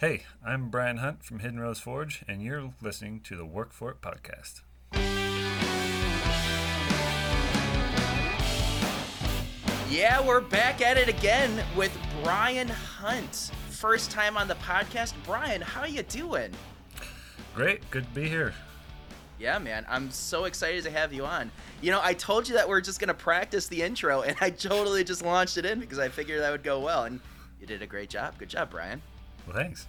Hey, I'm Brian Hunt from Hidden Rose Forge, and you're listening to the Work For It podcast. Yeah, we're back at it again with Brian Hunt. First time on the podcast. Brian, how you doing? Great. Good to be here. Yeah, man. I'm so excited to have you on. You know, I told you that we're just going to practice the intro, and I totally just launched it in because I figured that would go well, and you did a great job. Good job, Brian. Well, thanks.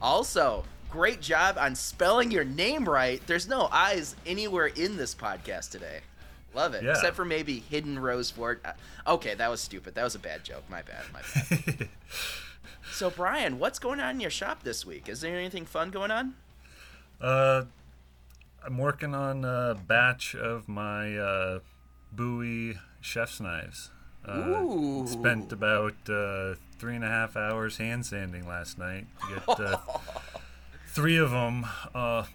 Also, great job on spelling your name right. There's no I's anywhere in this podcast today. Love it. Yeah. Except for maybe Hidden Rose Forge. Okay, that was stupid. That was a bad joke. My bad. So, Brian, what's going on in your shop this week? Is there anything fun going on? I'm working on a batch of my Bowie chef's knives. Ooh. Spent about 3.5 hours hand sanding last night to get three of them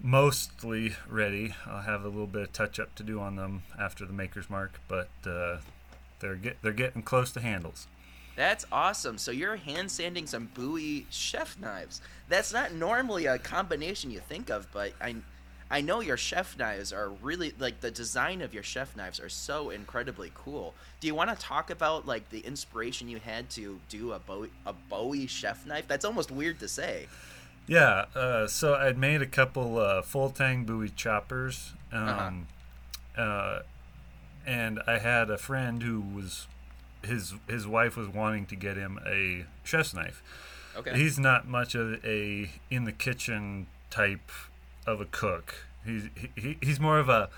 mostly ready. I'll have a little bit of touch up to do on them after the maker's mark, but they're getting close to handles. That's awesome. So you're hand sanding some Bowie chef knives. That's not normally a combination you think of, but I know your chef knives are really, like, the design of your chef knives are so incredibly cool. Do you want to talk about, like, the inspiration you had to do a Bowie chef knife? That's almost weird to say. Yeah, so I'd made a couple full-tang Bowie choppers, and I had a friend who was, his wife was wanting to get him a chef's knife. Okay. He's not much of a in-the-kitchen type of a cook. He's more of a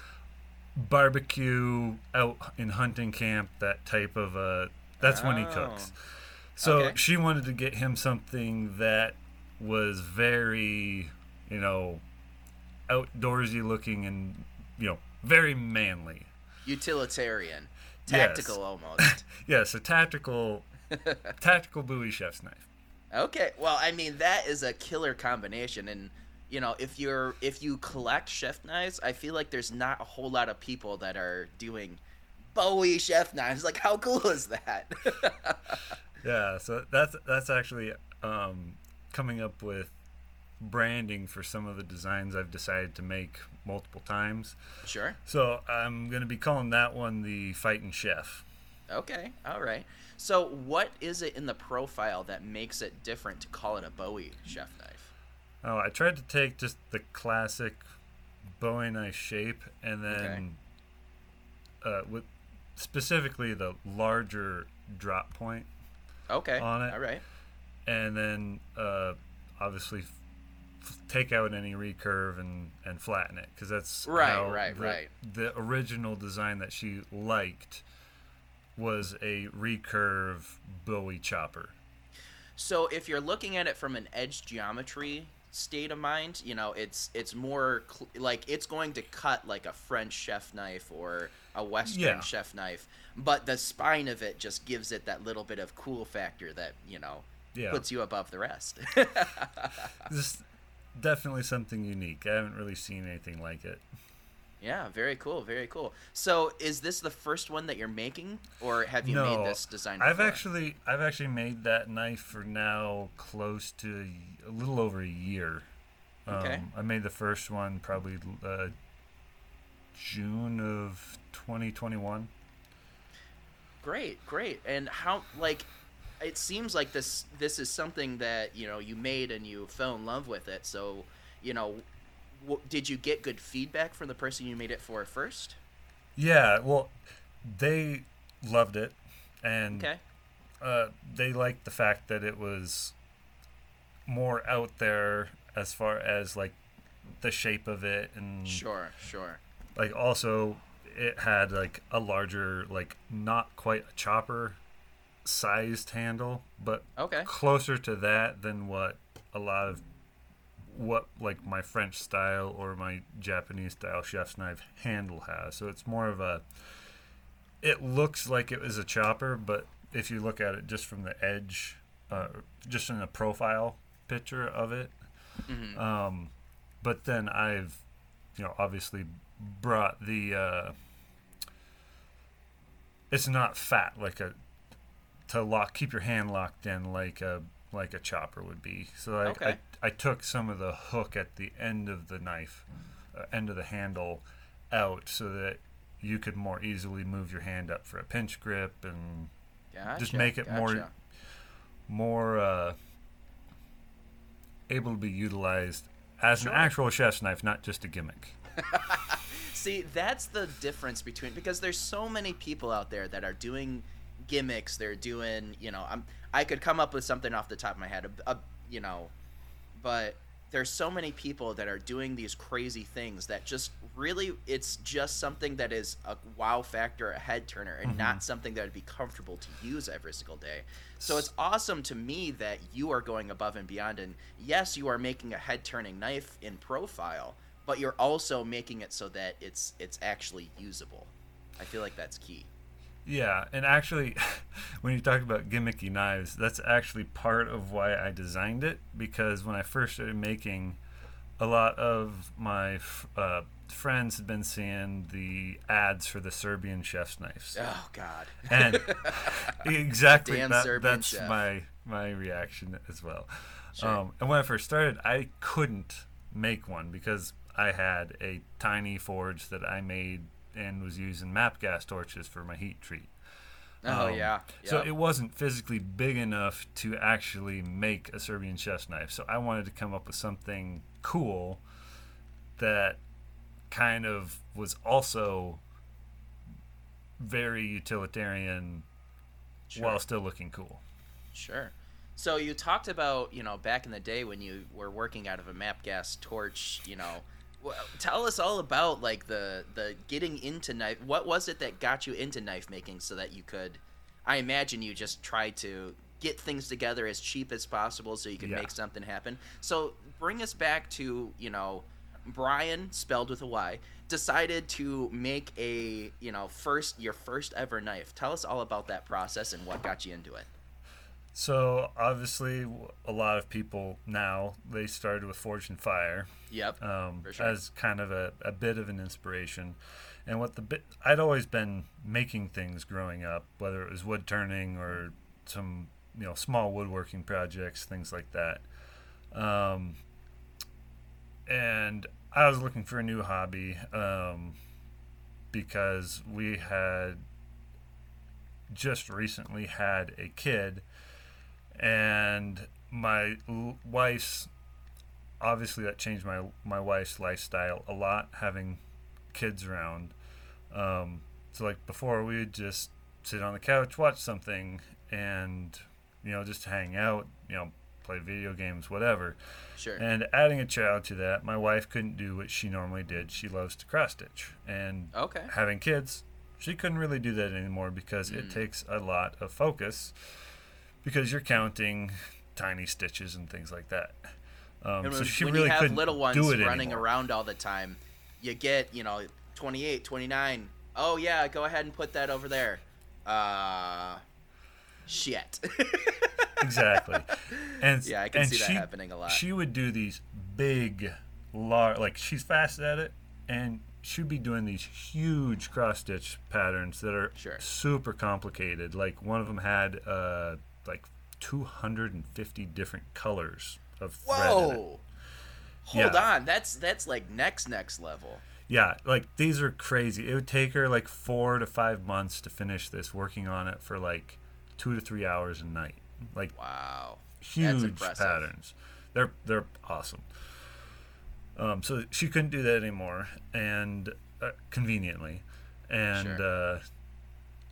barbecue out in hunting camp, that type of a, that's when he cooks. So okay. She wanted to get him something that was very, you know, outdoorsy looking and, you know, very manly. Utilitarian. Tactical, yes. Almost. Yes, a tactical Bowie chef's knife. Okay. Well, I mean, that is a killer combination, and you know, if you collect chef knives, I feel like there's not a whole lot of people that are doing Bowie chef knives. Like, how cool is that? Yeah, so that's actually coming up with branding for some of the designs I've decided to make multiple times. Sure. So I'm going to be calling that one the Fightin' Chef. Okay, all right. So what is it in the profile that makes it different to call it a Bowie chef knife? Oh, I tried to take just the classic Bowie knife shape, and then with specifically the larger drop point on it. All right. And then obviously take out any recurve and flatten it, because that's how the original design that she liked was a recurve Bowie chopper. So if you're looking at it from an edge geometry state of mind, you know, it's more like it's going to cut like a French chef knife or a Western chef knife, but the spine of it just gives it that little bit of cool factor that, you know, puts you above the rest. This is definitely something unique. I haven't really seen anything like it. Yeah, very cool. So is this the first one that you're making, or have you made this design before? I've actually made that knife for now close to a little over a year. Okay. I made the first one probably June of 2021. Great. And how, like, it seems like this is something that, you know, you made and you fell in love with it. So, you know, did you get good feedback from the person you made it for first? Yeah, well, they loved it, and they liked the fact that it was more out there as far as, like, the shape of it, and sure. Like, also, it had, like, a larger, like, not quite a chopper-sized handle, but closer to that than what a lot of my French style or my Japanese style chef's knife handle has. So it's more of a, it looks like it was a chopper, but if you look at it just from the edge, just in a profile picture of it. Mm-hmm. But then I've, you know, obviously brought the, it's not fat, like keep your hand locked in like a like a chopper would be. So I took some of the hook at the end of the knife, end of the handle out so that you could more easily move your hand up for a pinch grip and just make it more able to be utilized as an actual chef's knife, not just a gimmick. See, that's the difference between, because there's so many people out there that are doing gimmicks. They're doing, I could come up with something off the top of my head, but there's so many people that are doing these crazy things that just really, it's just something that is a wow factor, a head turner, and not something that would be comfortable to use every single day. So it's awesome to me that you are going above and beyond, and yes, you are making a head turning knife in profile, but you're also making it so that it's actually usable. I feel like that's key. Yeah, and actually, when you talk about gimmicky knives, that's actually part of why I designed it, because when I first started making, a lot of my friends had been seeing the ads for the Serbian chef's knives. Oh, God. And exactly, that's chef. my reaction as well. Sure. And when I first started, I couldn't make one because I had a tiny forge that I made and was using MAP gas torches for my heat treat. So it wasn't physically big enough to actually make a Serbian chef's knife. So I wanted to come up with something cool that kind of was also very utilitarian while still looking cool. Sure. So you talked about, back in the day when you were working out of a MAP gas torch, Well, tell us all about the getting into knife. What was it that got you into knife making so that you could? I imagine you just tried to get things together as cheap as possible so you could make something happen. So bring us back to Brian, spelled with a Y, decided to make a your first ever knife. Tell us all about that process and what got you into it. So obviously, a lot of people now, they started with Forge and Fire. Yep, for sure. As kind of a bit of an inspiration, and I'd always been making things growing up, whether it was wood turning or some small woodworking projects, things like that. And I was looking for a new hobby because we had just recently had a kid. And my wife's, obviously that changed my wife's lifestyle a lot, having kids around. So like before, we would just sit on the couch, watch something, and just hang out, play video games, whatever. Sure. And adding a child to that, my wife couldn't do what she normally did. She loves to cross stitch, and having kids, she couldn't really do that anymore because it takes a lot of focus. Because you're counting tiny stitches and things like that. So she when really you have little ones running around all the time, you get, 28, 29. Oh, yeah, go ahead and put that over there. Shit. Exactly. And yeah, I can see that happening a lot. She would do these big, large, like she's fast at it, and she'd be doing these huge cross-stitch patterns that are super complicated. Like one of them had... 250 different colors of thread. Whoa! Hold on, that's like next level. Yeah, like these are crazy. It would take her like 4 to 5 months to finish this, working on it for like 2 to 3 hours a night. Like wow, huge patterns. They're awesome. So she couldn't do that anymore, and conveniently, and.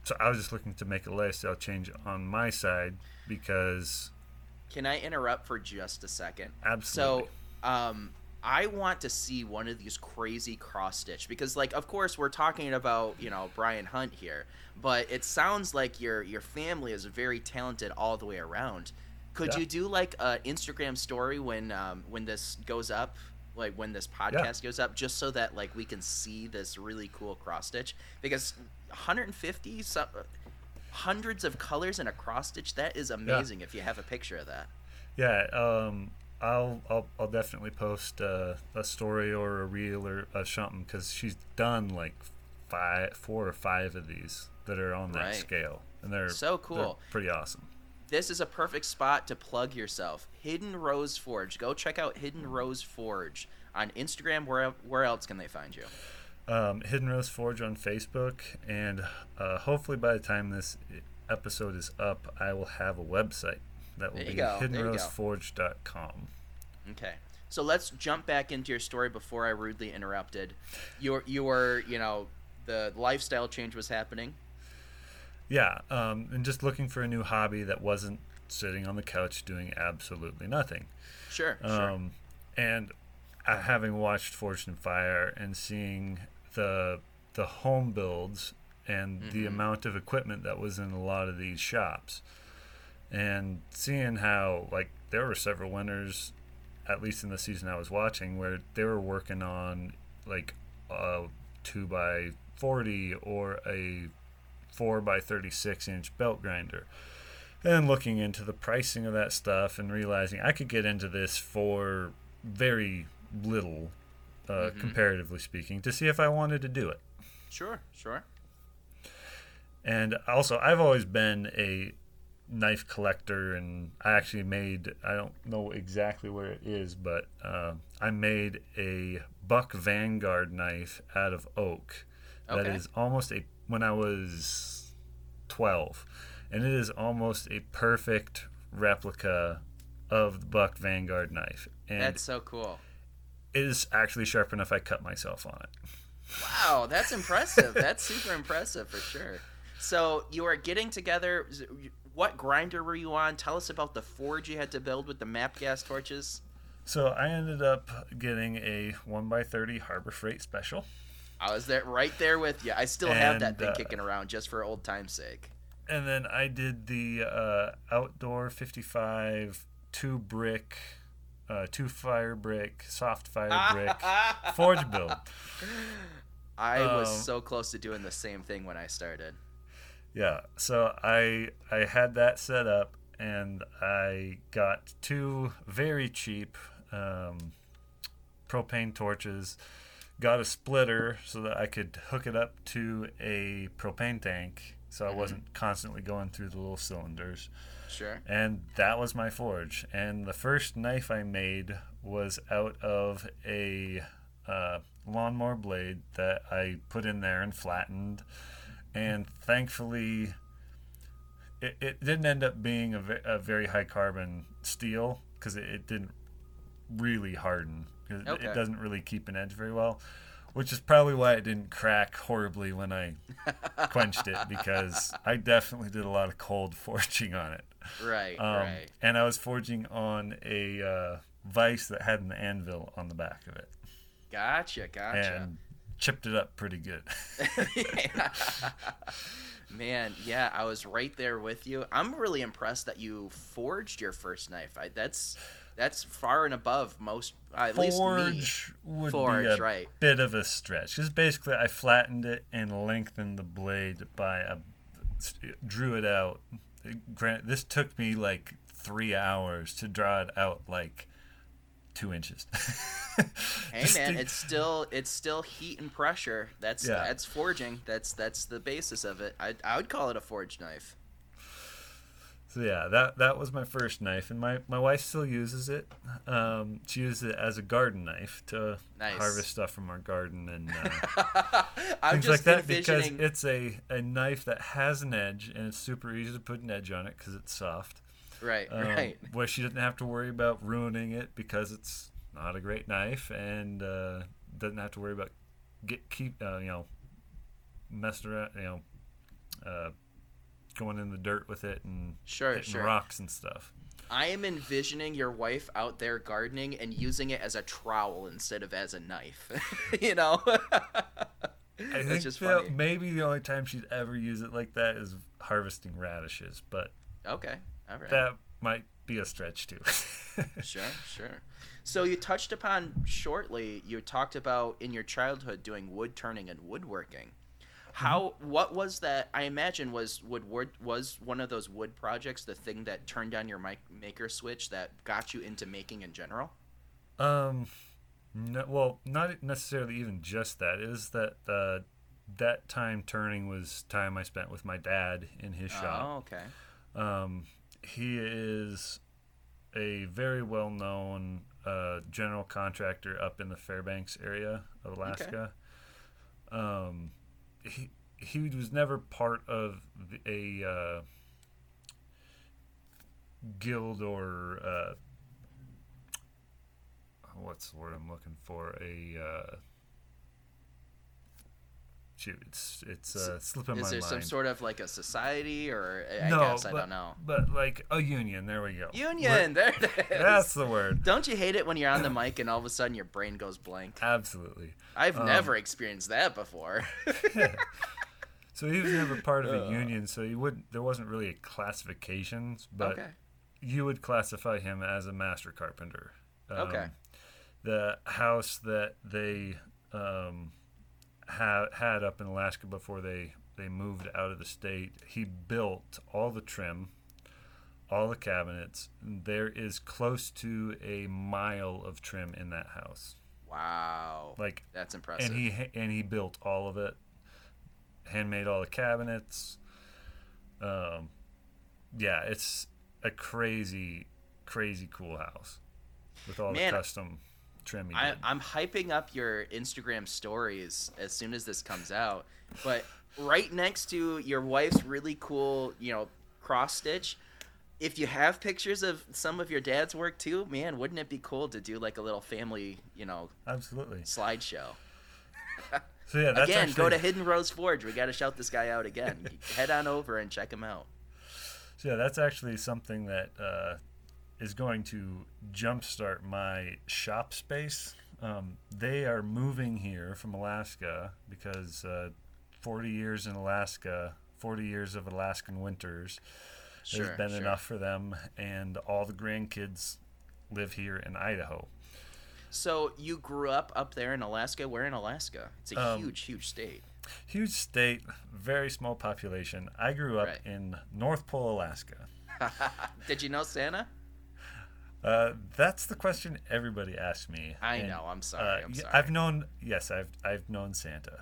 So I was just looking to make a lifestyle change on my side because... Can I interrupt for just a second? Absolutely. So I want to see one of these crazy cross-stitch because, of course, we're talking about, Brian Hunt here, but it sounds like your family is very talented all the way around. Could you do, an Instagram story when this goes up? Like when this podcast goes up, just so that we can see this really cool cross stitch, because 150 hundreds of colors in a cross stitch, that is amazing. If you have a picture of that, I'll definitely post a story or a reel or something, because she's done 4 or 5 of these that are on that scale, and they're so cool, they're pretty awesome. This is a perfect spot to plug yourself. Hidden Rose Forge. Go check out Hidden Rose Forge on Instagram. Where else can they find you? Hidden Rose Forge on Facebook. And hopefully by the time this episode is up, I will have a website. That will be hiddenroseforge.com. Okay. So let's jump back into your story before I rudely interrupted. You know, the lifestyle change was happening. Yeah, and just looking for a new hobby that wasn't sitting on the couch doing absolutely nothing. Sure. And having watched Forge and Fire and seeing the home builds and the amount of equipment that was in a lot of these shops, and seeing how, like, there were several winters, at least in the season I was watching, where they were working on, like, a 2x40 or a 4x36 inch belt grinder, and looking into the pricing of that stuff and realizing I could get into this for very little, comparatively speaking, to see if I wanted to do it. Sure. And also, I've always been a knife collector, and I actually made—I don't know exactly where it is, but I made a Buck Vanguard knife out of oak. That is almost a. When I was 12, and it is almost a perfect replica of the Buck Vanguard knife. And that's so cool. It is actually sharp enough I cut myself on it. Wow, that's impressive. That's super impressive for sure. So you are getting together. What grinder were you on? Tell us about the forge you had to build with the MAP gas torches. So I ended up getting a 1x30 Harbor Freight Special. I was there, right there with you. I still have that thing kicking around just for old time's sake. And then I did the outdoor 55 soft fire brick forge build. I was so close to doing the same thing when I started. Yeah, so I had that set up, and I got two very cheap propane torches. Got a splitter so that I could hook it up to a propane tank so I wasn't constantly going through the little cylinders. Sure. And that was my forge. And the first knife I made was out of a lawnmower blade that I put in there and flattened. And thankfully, it didn't end up being a very high carbon steel because it didn't really harden. It doesn't really keep an edge very well, which is probably why it didn't crack horribly when I quenched it, because I definitely did a lot of cold forging on it. Right. And I was forging on a vise that had an anvil on the back of it. Gotcha. And chipped it up pretty good. Man, yeah, I was right there with you. I'm really impressed that you forged your first knife. That's far and above most, at least me. Forge would be a bit of a stretch. Because basically I flattened it and lengthened the blade drew it out. This took me like 3 hours to draw it out like 2 inches. Hey man, it's still heat and pressure. That's forging. That's the basis of it. I would call it a forged knife. So yeah, that was my first knife, and my wife still uses it. She uses it as a garden knife to harvest stuff from our garden and things like that, because it's a knife that has an edge, and it's super easy to put an edge on it because it's soft. Right. Where she doesn't have to worry about ruining it because it's not a great knife, and doesn't have to worry about messing around, going in the dirt with it and hitting rocks and stuff. I am envisioning your wife out there gardening and using it as a trowel instead of as a knife. You know? I think just funny. Maybe the only time she'd ever use it like that is harvesting radishes, but okay, all right. That might be a stretch too. Sure. So you touched upon shortly, you talked about in your childhood doing wood turning and woodworking. What was that? I imagine was one of those wood projects the thing that turned on your maker switch that got you into making in general? No, well, not necessarily even just that. It was that that time turning was time I spent with my dad in his shop. Oh, okay. He is a very well-known general contractor up in the Fairbanks area of Alaska. Okay. He was never part of a guild or what's the word I'm looking for? It's slipping my mind. Is there some sort of like a society or I don't know. But like a union, there we go. Union, there it is. That's the word. Don't you hate it when you're on the mic and all of a sudden your brain goes blank? Absolutely. I've never experienced that before. Yeah. So he was never part of a union, so there wasn't really a classification, but you would classify him as a master carpenter. The house that they had up in Alaska before they moved out of the state, he built all the trim, all the cabinets. There is close to a mile of trim in that house. Wow. Like, that's impressive. And he built all of it, handmade all the cabinets. It's a crazy, crazy cool house with all the custom trim. I'm hyping up your Instagram stories as soon as this comes out, but right next to your wife's really cool, cross stitch, if you have pictures of some of your dad's work too, man, wouldn't it be cool to do like a little family, absolutely slideshow? So yeah, that's again, go to Hidden Rose Forge. We got to shout this guy out again. Head on over and check him out. So yeah, that's actually something that is going to jumpstart my shop space. They are moving here from Alaska because 40 years in Alaska, 40 years of Alaskan winters has been enough for them, and all the grandkids live here in Idaho. So you grew up there in Alaska. Where in Alaska? It's a huge state. Huge state, very small population. I grew up in North Pole, Alaska. Did you know Santa? That's the question everybody asks me. I know. I'm sorry. I've known Santa.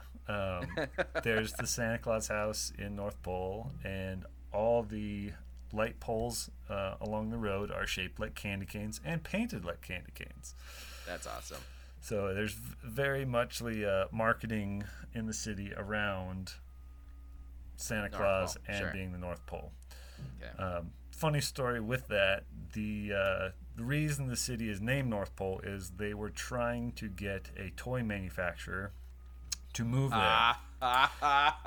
There's the Santa Claus house in North Pole, and all the light poles along the road are shaped like candy canes and painted like candy canes. That's awesome. So there's very muchly marketing in the city around Santa Claus and being the North Pole. Okay. Funny story with that, the reason the city is named North Pole is they were trying to get a toy manufacturer to move there.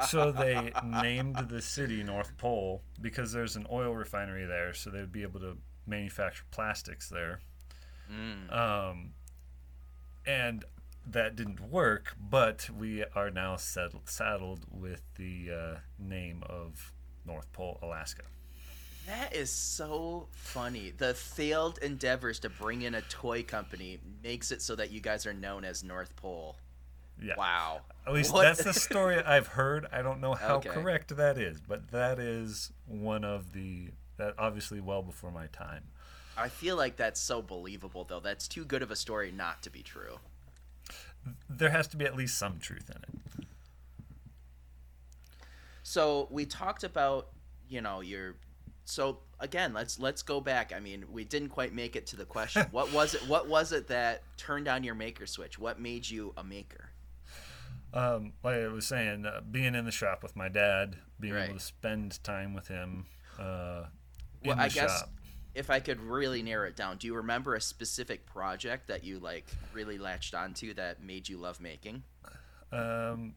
So they named the city North Pole because there's an oil refinery there, so they would be able to manufacture plastics there. And that didn't work, but we are now saddled with the name of North Pole, Alaska. That is so funny. The failed endeavors to bring in a toy company makes it so that you guys are known as North Pole. Yeah. Wow. At least that's the story I've heard. I don't know how correct that is, but that is obviously well before my time. I feel like that's so believable, though. That's too good of a story not to be true. There has to be at least some truth in it. So we talked about, so again, let's go back. I mean, we didn't quite make it to the question. What was it that turned on your maker switch? What made you a maker? Like I was saying, being in the shop with my dad, being able to spend time with him in the shop. If I could really narrow it down, do you remember a specific project that you really latched onto that made you love making? It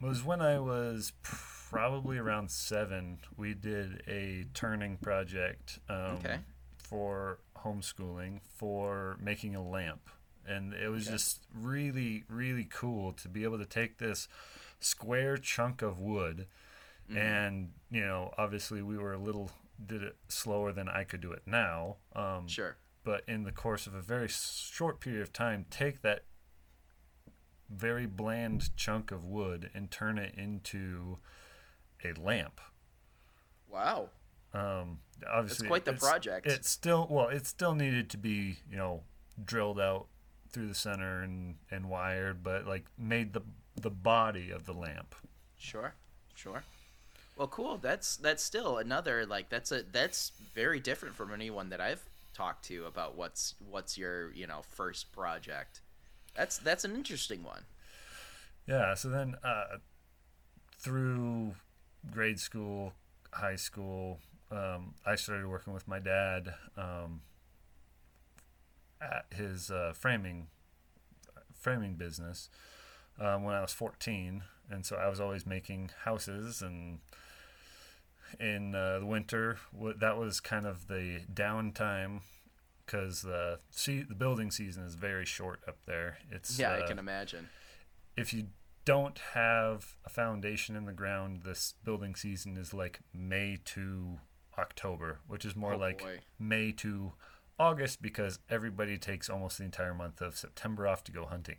was when I was probably around 7. We did a turning project for homeschooling, for making a lamp. And it was just really, really cool to be able to take this square chunk of wood. Mm-hmm. And, obviously we were did it slower than I could do it now. But in the course of a very short period of time, take that very bland chunk of wood and turn it into a lamp. Wow. Obviously, it's quite the project. It still needed to be, drilled out through the center and wired, but made the body of the lamp. Sure. Well, cool. That's still another, like, that's very different from anyone that I've talked to about what's your, you know, first project. That's an interesting one. Yeah. So then, through grade school, high school, I started working with my dad, at his, framing business, when I was 14. And so I was always making houses, and in the winter, that was kind of the downtime because the building season is very short up there. Yeah, I can imagine. If you don't have a foundation in the ground, this building season is like May to October, which is more May to August, because everybody takes almost the entire month of September off to go hunting.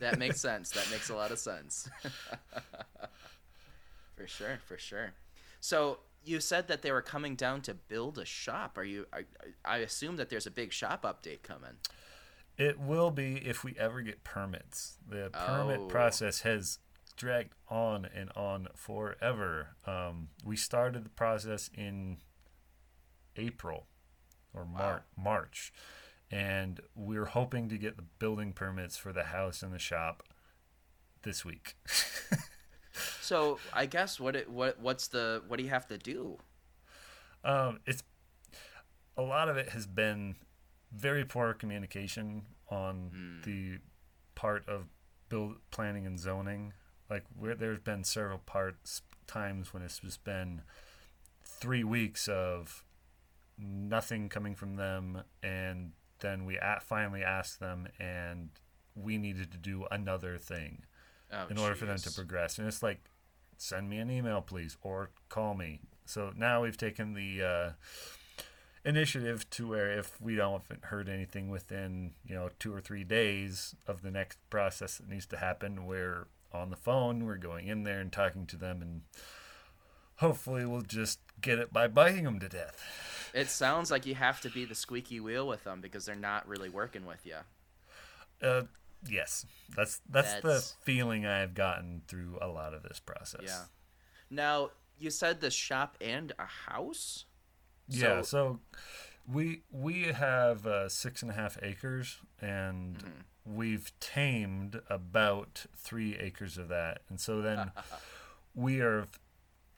That makes sense. That makes a lot of sense. For sure, for sure. So you said that they were coming down to build a shop. I assume that there's a big shop update coming. It will be if we ever get permits. The permit process has dragged on and on forever. We started the process in April or March. And we're hoping to get the building permits for the house and the shop this week. So I guess what do you have to do? It's a lot of it has been very poor communication on the part of planning and zoning. Like, where there's been several times when it's just been 3 weeks of nothing coming from them, and then we finally asked them, and we needed to do another thing in order for them to progress. And it's like, send me an email, please, or call me. So now we've taken the initiative to where if we don't heard anything within 2 or 3 days of the next process that needs to happen, we're on the phone, we're going in there and talking to them, and hopefully we'll just get it by biting them to death. It sounds like you have to be the squeaky wheel with them because they're not really working with you. Yes, that's the feeling I've gotten through a lot of this process. Yeah. Now, you said the shop and a house? Yeah, so we have 6.5 acres, and we've tamed about 3 acres of that. And so then we are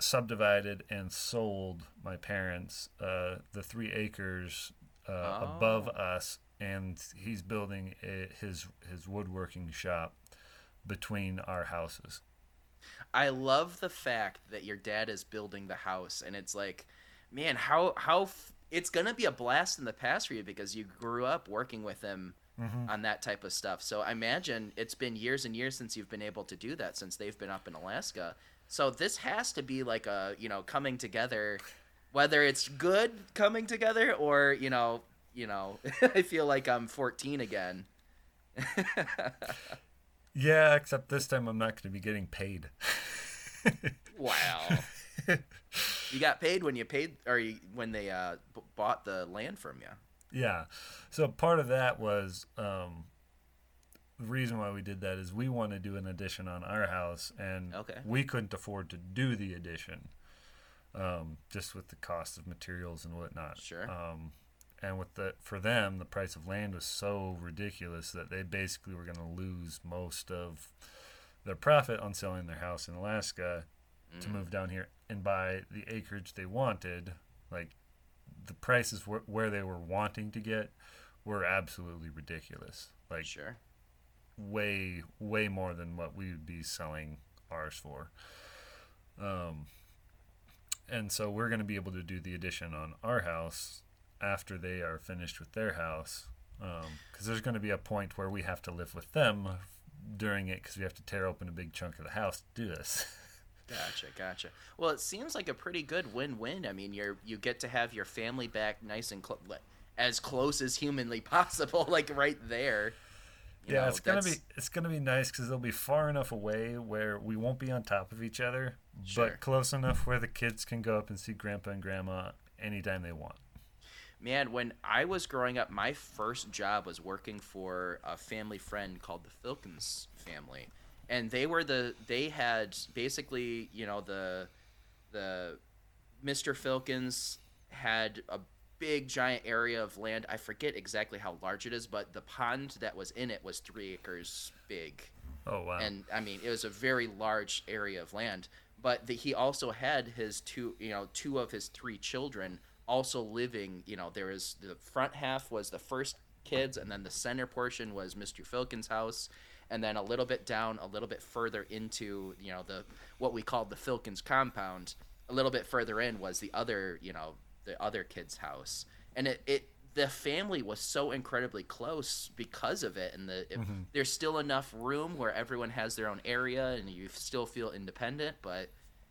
subdivided and sold my parents the 3 acres above us, and he's building his woodworking shop between our houses. I love the fact that your dad is building the house, and it's like, man, it's gonna be a blast in the past for you because you grew up working with him on that type of stuff. So I imagine it's been years and years since you've been able to do that, since they've been up in Alaska. So this has to be like a, coming together, whether it's good coming together or, I feel like I'm 14 again. Yeah, except this time I'm not going to be getting paid. Wow. You got paid when when they bought the land from you. Yeah. So part of that was the reason why we did that is we want to do an addition on our house, and we couldn't afford to do the addition, just with the cost of materials and whatnot. Sure. And for them, the price of land was so ridiculous that they basically were going to lose most of their profit on selling their house in Alaska to move down here and buy the acreage they wanted. Like, the prices where they were wanting to get were absolutely ridiculous. Like, sure. Way more than what we would be selling ours for, and so we're going to be able to do the addition on our house after they are finished with their house, because there's going to be a point where we have to live with them during it, because we have to tear open a big chunk of the house to do this. Gotcha. Well, it seems like a pretty good win-win. I mean, you get to have your family back nice and as close as humanly possible, like right there. It's gonna be nice because they'll be far enough away where we won't be on top of each other, but close enough where the kids can go up and see Grandpa and Grandma anytime they want. Man, when I was growing up, my first job was working for a family friend called the Filkins family, And they were they had basically, you know, the Mr. Filkins had a big giant area of land. I forget exactly how large it is, but the pond that was in it was 3 acres big. Oh, wow. And I mean, it was a very large area of land, but he also had his two of his 3 children also living, you know, there is the front half was the first kids, and then the center portion was Mr. Filkins' house, and then a little bit down, a little bit further into, you know, the what we called the Filkins compound, a little bit further in was the other, you know, the other kid's house. And the family was so incredibly close because of it, and there's still enough room where everyone has their own area, and you still feel independent, but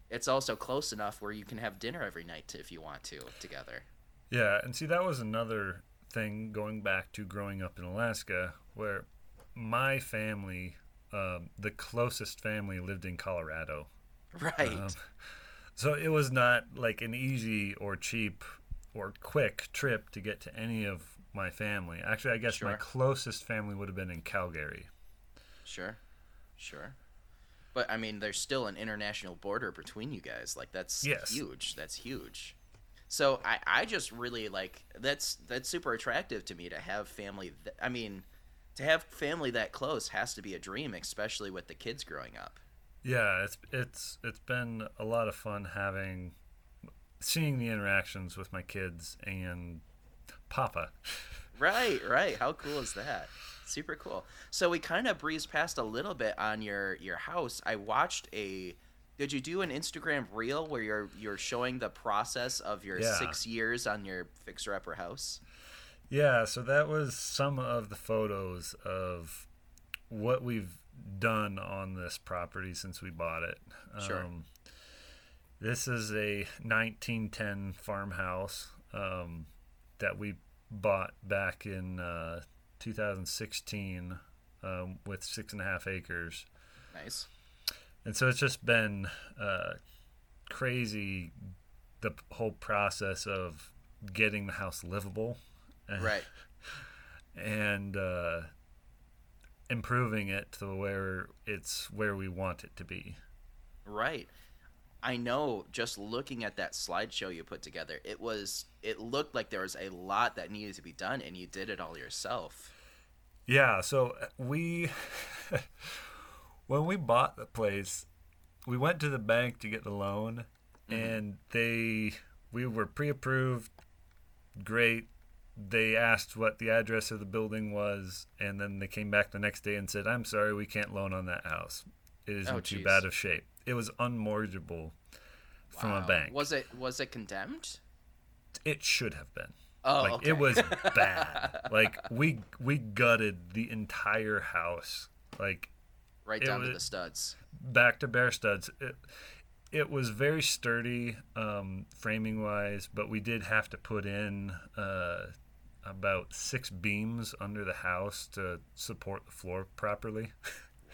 it's also close enough where you can have dinner every night if you want to together. Yeah, and see, that was another thing going back to growing up in Alaska, where my family, the closest family, lived in Colorado. Right. So it was not like an easy or cheap or quick trip to get to any of my family. Actually, I guess my closest family would have been in Calgary. Sure. But, I mean, there's still an international border between you guys. Like, that's huge. That's huge. So I just really, like, that's super attractive to me to have family. I mean, to have family that close has to be a dream, especially with the kids growing up. Yeah, it's been a lot of fun seeing the interactions with my kids and Papa. Right. How cool is that? Super cool. So we kind of breezed past a little bit on your house. I watched did you do an Instagram reel where you're showing the process of your 6 years on your fixer-upper house? Yeah, so that was some of the photos of what we've done on this property since we bought it. Sure. This is a 1910 farmhouse that we bought back in 2016 with 6.5 acres. Nice. And so it's just been crazy, the whole process of getting the house livable. Right. And improving it to where it's where we want it to be. Right. I know, just looking at that slideshow you put together, it looked like there was a lot that needed to be done, and you did it all yourself. Yeah, so when we bought the place, we went to the bank to get the loan, and we were pre-approved, great. They asked what the address of the building was, and then they came back the next day and said, "I'm sorry, we can't loan on that house. It is in too bad of shape." It was unmortgageable from a bank. Was it condemned? It should have been. Oh, like, okay. It was bad. Like, we gutted the entire house, like right down to the studs, back to bare studs. It was very sturdy, framing wise, but we did have to put in about 6 beams under the house to support the floor properly.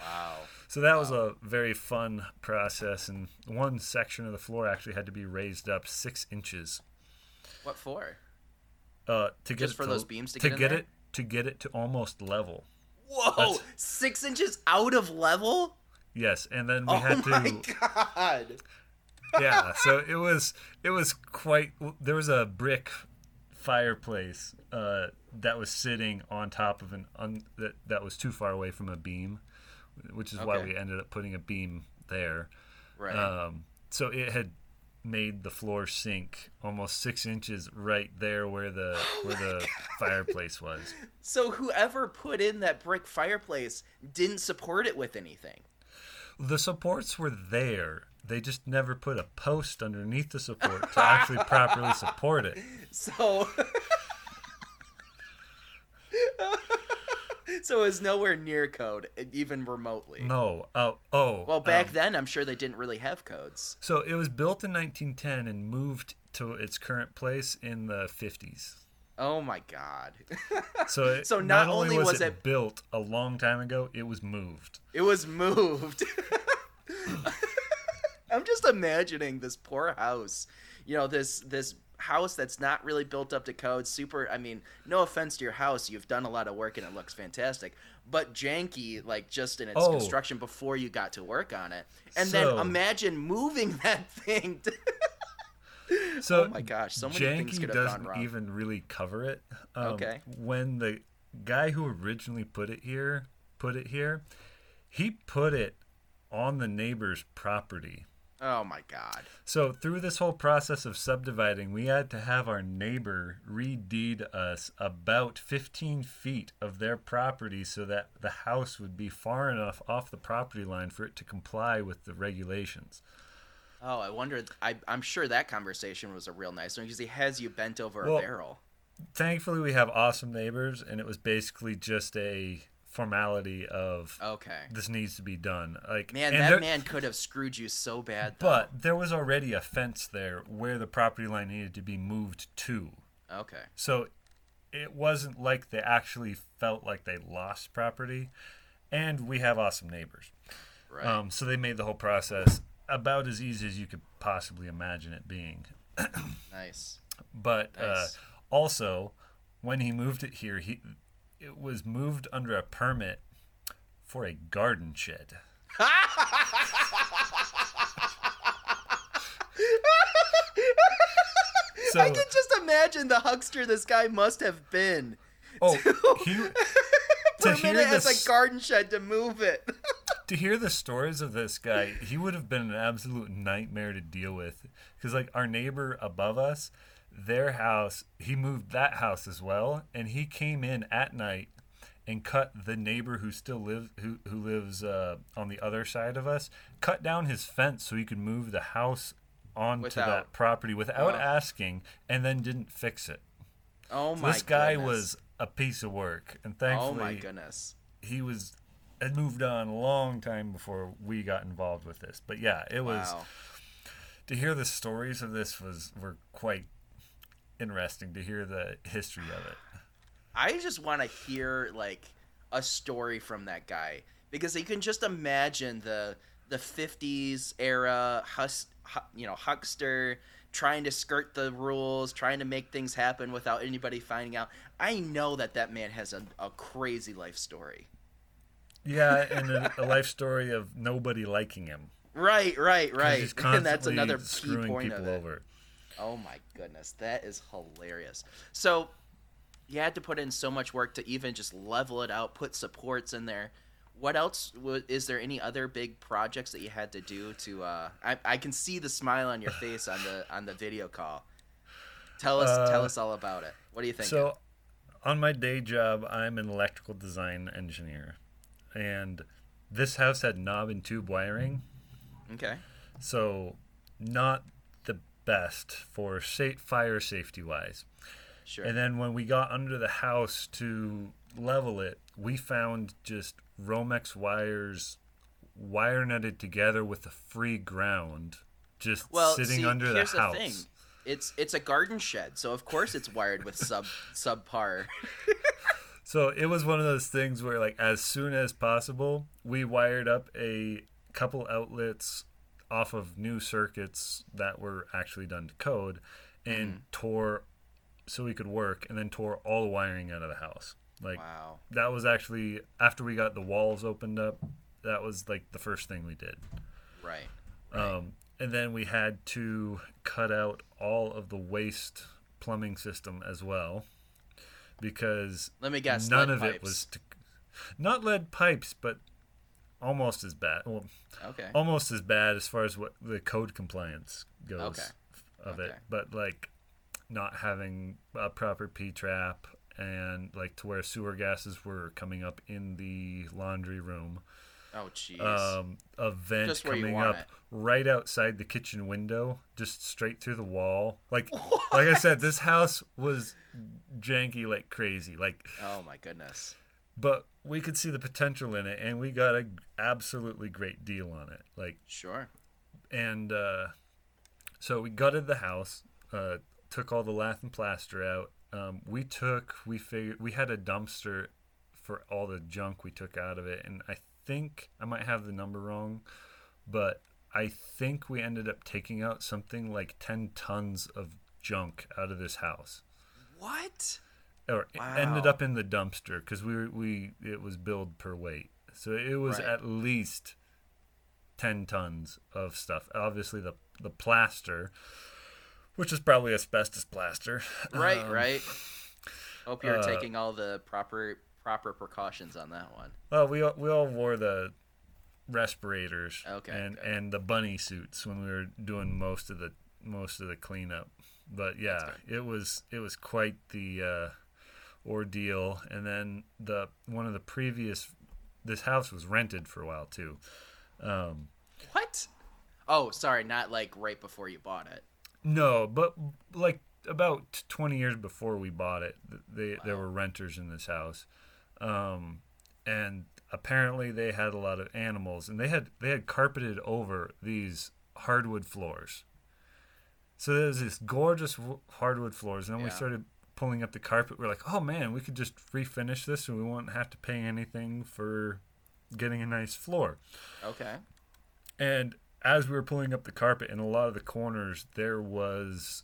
Wow. So that was a very fun process, and one section of the floor actually had to be raised up 6 inches. What for? Those beams to get in there? To get it to almost level. Whoa! That's 6 inches out of level? Yes, and then we had to... Oh, my God! Yeah, so it was quite... There was a brick fireplace that was sitting on top of that was too far away from a beam, which is why we ended up putting a beam there. Right. So it had made the floor sink almost 6 inches right there where the fireplace was. So whoever put in that brick fireplace didn't support it with anything. The supports were there. They just never put a post underneath the support to actually properly support it. So it was nowhere near code, even remotely. No. Well, back then, I'm sure they didn't really have codes. So it was built in 1910 and moved to its current place in the 50s. Oh, my God. So not only was it built a long time ago, it was moved. It was moved. I'm just imagining this poor house, you know, this house that's not really built up to code, super, I mean, no offense to your house, you've done a lot of work and it looks fantastic, but janky, like just in its construction before you got to work on it. And then imagine moving that thing. So oh my gosh, so many things could have gone wrong. Janky doesn't even really cover it. Okay. When the guy who originally put it here, he put it on the neighbor's property. Oh my God. So through this whole process of subdividing, we had to have our neighbor re-deed us about 15 feet of their property so that the house would be far enough off the property line for it to comply with the regulations. Oh, I wonder. I'm sure that conversation was a real nice one because he has you bent over a barrel. Thankfully, we have awesome neighbors, and it was basically just a formality of this needs to be done. Like, man, that man could have screwed you so bad, though. But there was already a fence there where the property line needed to be moved to. Okay. So it wasn't like they actually felt like they lost property, and we have awesome neighbors. Right. So they made the whole process about as easy as you could possibly imagine it being. Nice. But also, when he moved it here, it was moved under a permit for a garden shed. So, I can just imagine the huckster this guy must have been. Oh, permitted as a garden shed to move it. To hear the stories of this guy, he would have been an absolute nightmare to deal with. Because, like, our neighbor above us, their house, he moved that house as well, and he came in at night and cut the neighbor who lives on the other side of us, cut down his fence so he could move the house onto that property without asking, and then didn't fix it. Oh my! This guy was a piece of work, and thankfully, he was. It moved on a long time before we got involved with this. But yeah, it was to hear the stories of this were quite interesting to hear the history of it. I just want to hear like a story from that guy because you can just imagine the 50s era huckster trying to skirt the rules, trying to make things happen without anybody finding out. I know that man has a crazy life story. Yeah, and a life story of nobody liking him. Right. And that's another key point of it. Over. Oh my goodness, that is hilarious. So you had to put in so much work to even just level it out, put supports in there. What else? Is there any other big projects that you had to do to? I can see the smile on your face on the video call. Tell us all about it. What do you think? So, on my day job, I'm an electrical design engineer. And this house had knob and tube wiring. Okay. So not the best for fire safety-wise. Sure. And then when we got under the house to level it, we found just Romex wires wire netted together with the free ground just sitting under the house. Well, here's the thing. It's a garden shed, so of course it's wired with subpar. So it was one of those things where, like, as soon as possible, we wired up a couple outlets off of new circuits that were actually done to code and tore so we could work, and then tore all the wiring out of the house. Like, wow. That was actually, after we got the walls opened up, that was, like, the first thing we did. Right. And then we had to cut out all of the waste plumbing system as well. Because let me guess, none of it was not lead pipes, but almost as bad. Well, okay, almost as bad as far as what the code compliance goes it. But like not having a proper P trap and like to where sewer gases were coming up in the laundry room. Oh, jeez. A vent coming up right outside the kitchen window, just straight through the wall. Like I said, this house was janky like crazy. Like, oh my goodness! But we could see the potential in it, and we got an absolutely great deal on it. Like, sure. And so we gutted the house, took all the lath and plaster out. We had a dumpster for all the junk we took out of it, and I think I might have the number wrong, but I think we ended up taking out something like 10 tons of junk out of this house. What? Or wow. It ended up in the dumpster because it was billed per weight. So it was at least 10 tons of stuff. Obviously the plaster, which is probably asbestos plaster. Right. Hope you're taking all the proper precautions on that one. Well, we all wore the respirators and the bunny suits when we were doing most of the cleanup. But yeah, it was quite the ordeal. And then this house was rented for a while too. What? Oh, sorry, not like right before you bought it. No, but like about 20 years before we bought it, there were renters in this house, and apparently they had a lot of animals, and they had carpeted over these hardwood floors. So there was this gorgeous hardwood floors, and then we started pulling up the carpet. We're like, oh man, we could just refinish this, and we won't have to pay anything for getting a nice floor. Okay. And as we were pulling up the carpet, in a lot of the corners, there was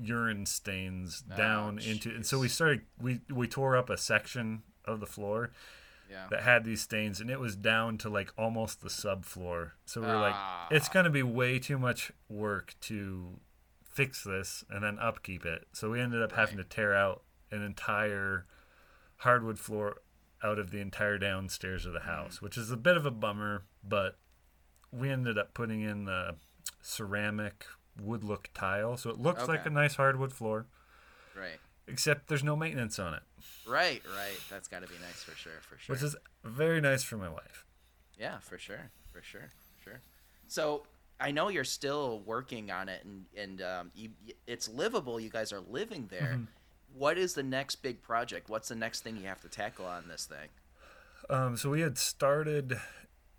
urine stains down into, and so we tore up a section of the floor that had these stains, and it was down to like almost the subfloor. So we were like, it's going to be way too much work to fix this and then upkeep it. So we ended up having to tear out an entire hardwood floor out of the entire downstairs of the house, which is a bit of a bummer, but we ended up putting in the ceramic wood look tile, so it looks like a nice hardwood floor. Right. Except there's no maintenance on it. Right. That's got to be nice for sure. Which is very nice for my wife. Yeah, for sure. So I know you're still working on it, and it's livable. You guys are living there. Mm-hmm. What is the next big project? What's the next thing you have to tackle on this thing? So we had started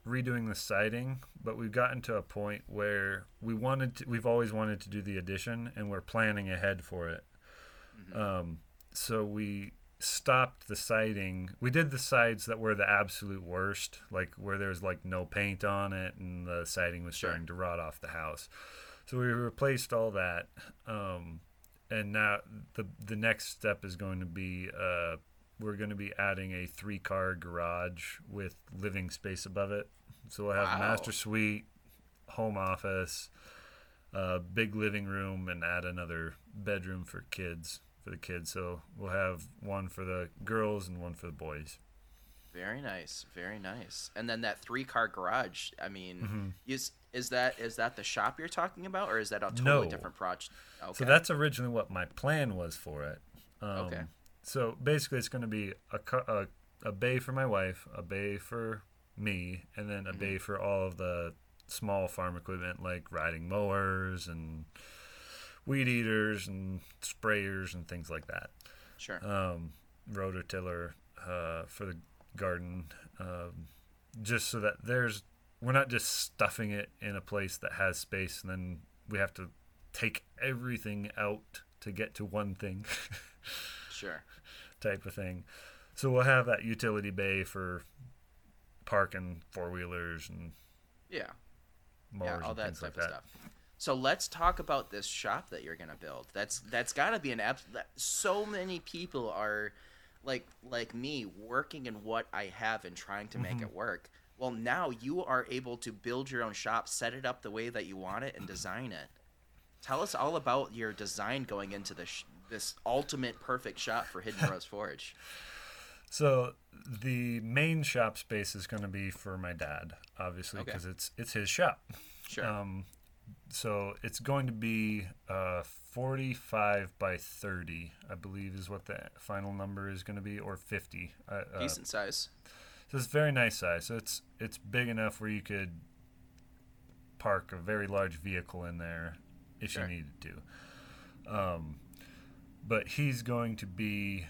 redoing the siding, but we've gotten to a point where we've always wanted to do the addition, and we're planning ahead for it. Mm-hmm. So we stopped the siding. We did the sides that were the absolute worst, like where there's like no paint on it and the siding was starting to rot off the house. So we replaced all that. And now the next step is going to be we're going to be adding a 3-car garage with living space above it. So we'll have master suite, home office, big living room, and add another bedroom for the kids. So we'll have one for the girls and one for the boys. Very nice. And then that 3-car garage, I mean, mm-hmm. is that the shop you're talking about, or is that a totally different project? Okay. So that's originally what my plan was for it. Okay. So basically, it's going to be a bay for my wife, a bay for me, and then a mm-hmm. bay for all of the small farm equipment like riding mowers and weed eaters and sprayers and things like that. Sure. Rototiller for the garden, just so that we're not just stuffing it in a place that has space, and then we have to take everything out to get to one thing. Sure. Type of thing. So we'll have that utility bay for parking 4-wheelers and mowers, all and that type of stuff. So let's talk about this shop that you're gonna build. That's gotta be an so many people are like me working in what I have and trying to make mm-hmm. it work. Well, now you are able to build your own shop, set it up the way that you want it, and design it. Tell us all about your design going into this ultimate perfect shop for Hidden Rose Forge. So the main shop space is going to be for my dad, obviously, because it's his shop. Sure. So it's going to be 45 by 30, I believe, is what the final number is going to be, or 50. Decent size. So it's a very nice size. So it's big enough where you could park a very large vehicle in there if you needed to. But he's going to be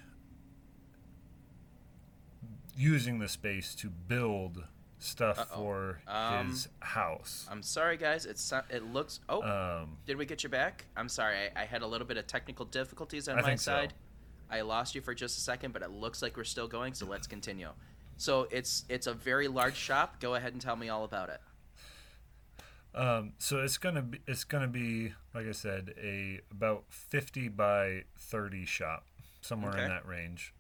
using the space to build stuff for his house. I'm sorry, guys. It looks... Oh, did we get you back? I'm sorry. I had a little bit of technical difficulties on my side. So I lost you for just a second, but it looks like we're still going, so let's continue. So it's a very large shop. Go ahead and tell me all about it. So it's gonna be like I said, about 50 by 30 shop, somewhere in that range.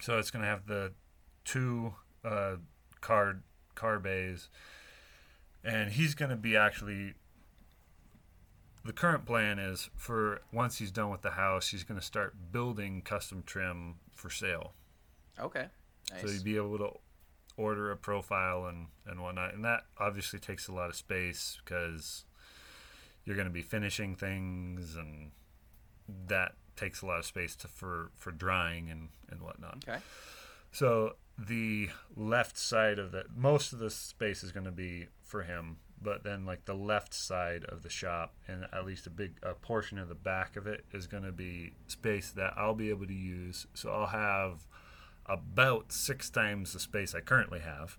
So it's gonna have the two car bays, and he's gonna be actually. The current plan is for once he's done with the house, he's going to start building custom trim for sale. Okay. Nice. So you'd be able to order a profile and whatnot. And that obviously takes a lot of space because you're going to be finishing things, and that takes a lot of space for drying and whatnot. Okay. So the left side of the – most of the space is going to be for him. But then, like, the left side of the shop, and at least a portion of the back of it, is going to be space that I'll be able to use. So I'll have about 6 times the space I currently have.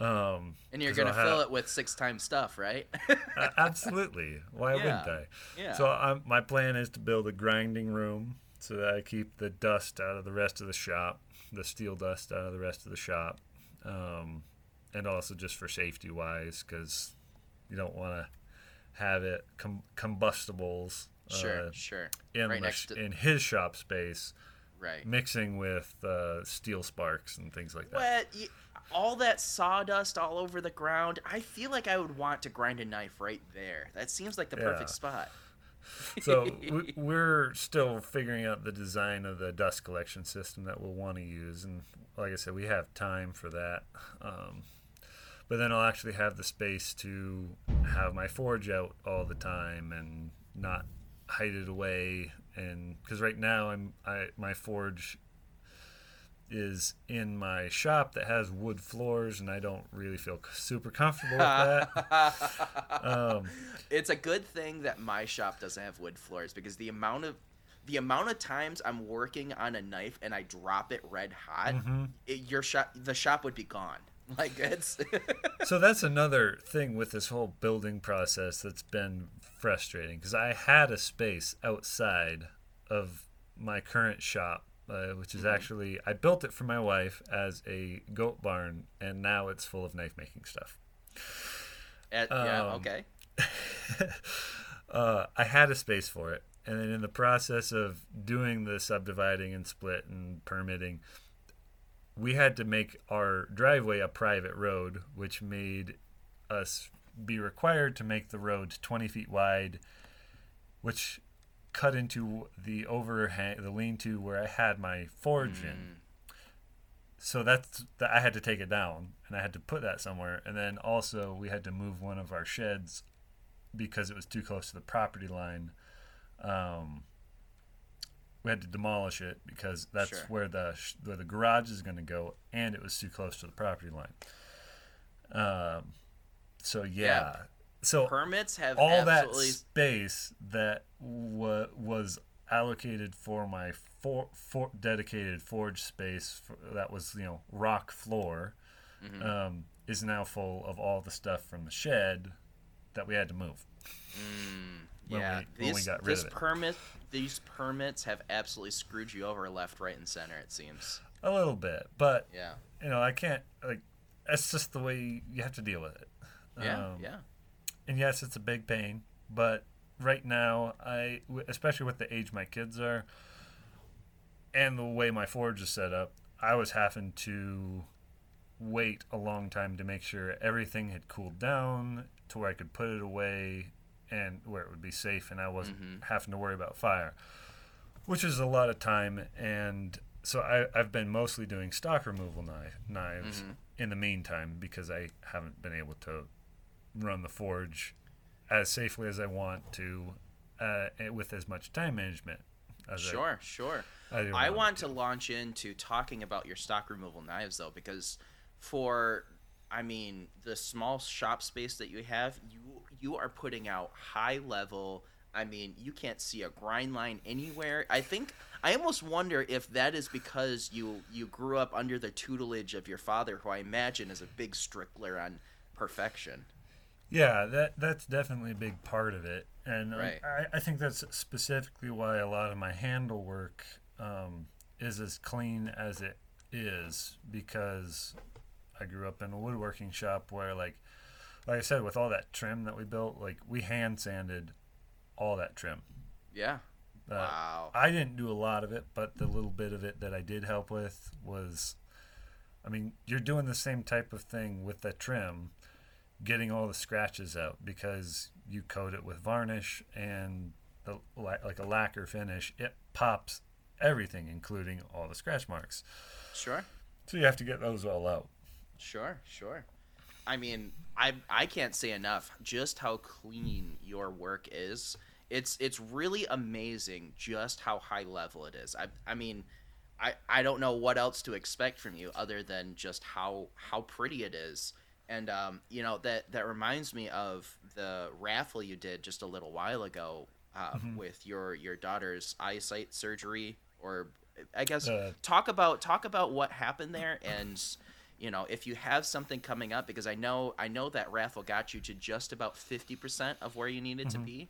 And you're going to fill it with 6 times stuff, right? Absolutely. Why wouldn't I? Yeah. So my plan is to build a grinding room so that I keep the dust out of the rest of the shop, the steel dust out of the rest of the shop. And also just for safety-wise, because you don't want to have it combustibles in, right next to... in his shop space, right? Mixing with steel sparks and things like that. What? All that sawdust all over the ground, I feel like I would want to grind a knife right there. That seems like the perfect spot. So we're still figuring out the design of the dust collection system that we'll want to use. And like I said, we have time for that. But then I'll actually have the space to have my forge out all the time and not hide it away. And because right now my forge is in my shop that has wood floors, and I don't really feel super comfortable with that. It's a good thing that my shop doesn't have wood floors, because the amount of times I'm working on a knife and I drop it red hot, the shop would be gone. Like it's So that's another thing with this whole building process that's been frustrating, because I had a space outside of my current shop, which is actually, I built it for my wife as a goat barn, and now it's full of knife making stuff. I had a space for it, and then in the process of doing the subdividing and split and permitting, we had to make our driveway a private road, which made us be required to make the road 20 feet wide, which cut into the overhang, the lean-to where I had my forge in. So I had to take it down, and I had to put that somewhere. And then also we had to move one of our sheds because it was too close to the property line. We had to demolish it because that's where the garage is going to go, and it was too close to the property line. So permits have all absolutely... that space that was allocated for my dedicated forge space that was, rock floor, is now full of all the stuff from the shed that we had to move. When we got rid of it. These permits have absolutely screwed you over left, right, and center. It seems a little bit, but I can't. Like, that's just the way you have to deal with it. And yes, it's a big pain, but right now, especially with the age my kids are and the way my forge is set up, I was having to wait a long time to make sure everything had cooled down to where I could put it away and where it would be safe, and I wasn't having to worry about fire, which is a lot of time. And so I've been mostly doing stock removal knives in the meantime, because I haven't been able to run the forge as safely as I want to, with as much time management as I want to launch into talking about your stock removal knives, though, because the small shop space that you have, you are putting out high level. You can't see a grind line anywhere. I think I almost wonder if that is because you grew up under the tutelage of your father, who I imagine is a big strickler on perfection. Yeah, that's definitely a big part of it, and I think that's specifically why a lot of my handle work is as clean as it is, because I grew up in a woodworking shop where, like I said, with all that trim that we built, like we hand sanded all that trim. Yeah. Wow. I didn't do a lot of it, but the little bit of it that I did help with was, I mean, you're doing the same type of thing with the trim, getting all the scratches out because you coat it with varnish and the, like a lacquer finish, it pops everything, including all the scratch marks. Sure. So you have to get those all out. Sure, sure. I mean, I can't say enough just how clean your work is. It's really amazing just how high level it is. I mean, I don't know what else to expect from you other than just how pretty it is. And you know, that reminds me of the raffle you did just a little while ago with your daughter's eyesight surgery, or I guess talk about what happened there, and you know, if you have something coming up, because I know that raffle got you to just about 50% of where you needed to be.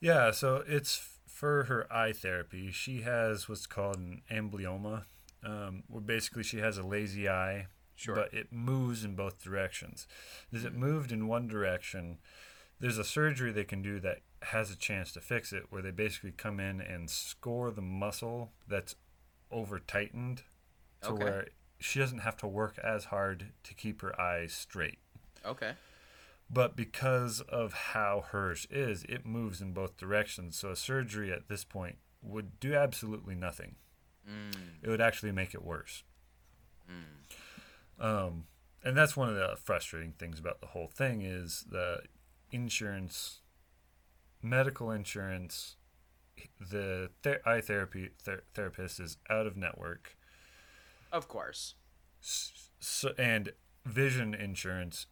Yeah, so it's for her eye therapy. She has what's called an amblyopia, where basically she has a lazy eye, but it moves in both directions. As it moved in one direction, there's a surgery they can do that has a chance to fix it, where they basically come in and score the muscle that's over-tightened to where she doesn't have to work as hard to keep her eyes straight. Okay. But because of how hers is, it moves in both directions. So a surgery at this point would do absolutely nothing. It would actually make it worse. And that's one of the frustrating things about the whole thing is the insurance, medical insurance, the eye therapy therapist is out of network. Of course. So, and vision insurance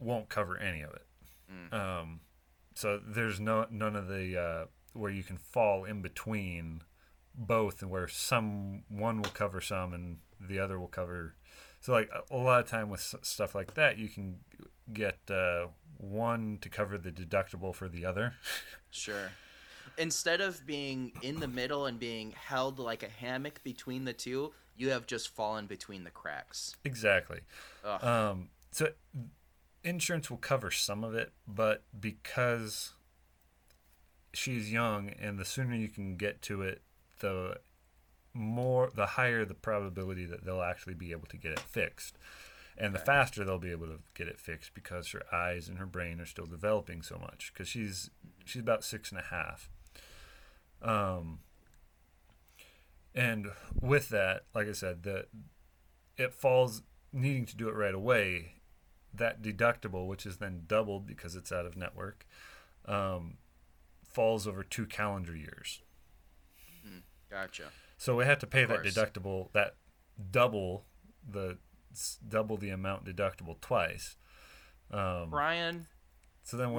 won't cover any of it. So there's none of the where you can fall in between both, and where one will cover some and the other will cover. So like a lot of time with stuff like that, you can get one to cover the deductible for the other. Sure. Instead of being in the middle and being held like a hammock between the two, you have just fallen between the cracks. Exactly. So insurance will cover some of it, but because she's young, and the sooner you can get to it, the higher the probability that they'll actually be able to get it fixed. And the faster they'll be able to get it fixed, because her eyes and her brain are still developing so much, because she's about 6.5. And with that, like I said, it falls needing to do it right away. That deductible, which is then doubled because it's out of network, falls over 2 calendar years. Gotcha. So we have to pay that deductible, that double the amount deductible twice. Brian, so then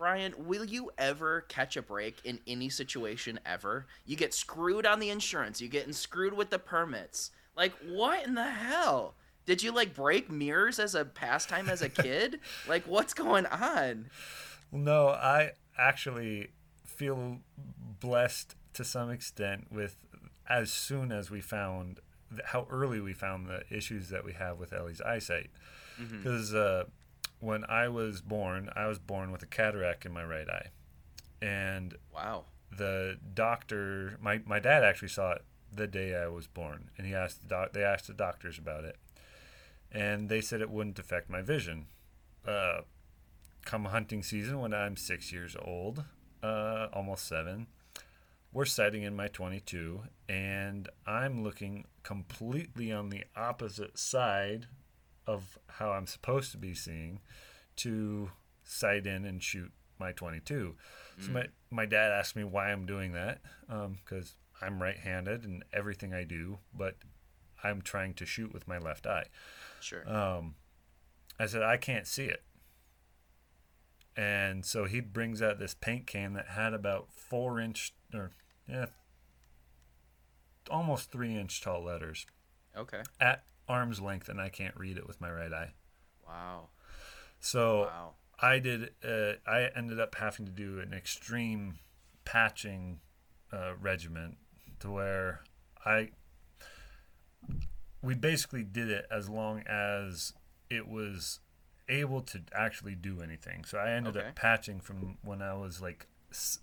Brian, will you ever catch a break in any situation ever? You get screwed on the insurance. You're getting screwed with the permits. Like, what in the hell? Did you, like, break mirrors as a pastime as a kid? Like, what's going on? No, I actually feel blessed to some extent with as soon as we found how early we found the issues that we have with Ellie's eyesight. Because when I was born with a cataract in my right eye. And the doctor, my dad actually saw it the day I was born, and they asked the doctors about it. And they said it wouldn't affect my vision. Come hunting season, when I'm 6 years old, almost 7, we're sighting in my 22, and I'm looking completely on the opposite side of how I'm supposed to be seeing to sight in and shoot my 22. So my dad asked me why I'm doing that, because I'm right-handed in everything I do, but I'm trying to shoot with my left eye. Sure. I said, I can't see it. And so he brings out this paint can that had about 4-inch or almost 3-inch tall letters. Okay. At arm's length, and I can't read it with my right eye. Wow. So I ended up having to do an extreme patching regimen to where we basically did it as long as it was able to actually do anything. So I ended up patching from when I was like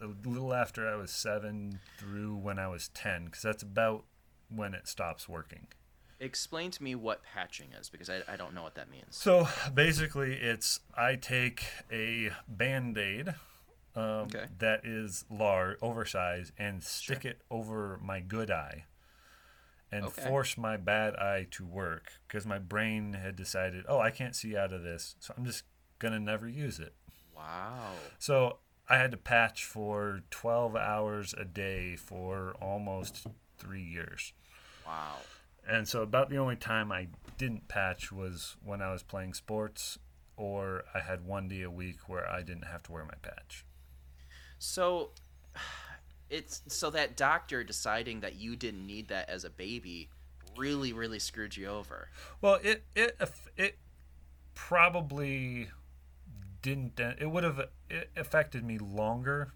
a little after I was 7 through when I was 10, because that's about when it stops working. Explain to me what patching is, because I don't know what that means. So basically it's, I take a Band-Aid that is large, oversized, and stick it over my good eye and force my bad eye to work, because my brain had decided, oh, I can't see out of this, so I'm just going to never use it. Wow. So I had to patch for 12 hours a day for almost 3 years. Wow. And so about the only time I didn't patch was when I was playing sports, or I had one day a week where I didn't have to wear my patch. So it's that doctor deciding that you didn't need that as a baby really, really screwed you over. Well, it probably didn't. It would have affected me longer.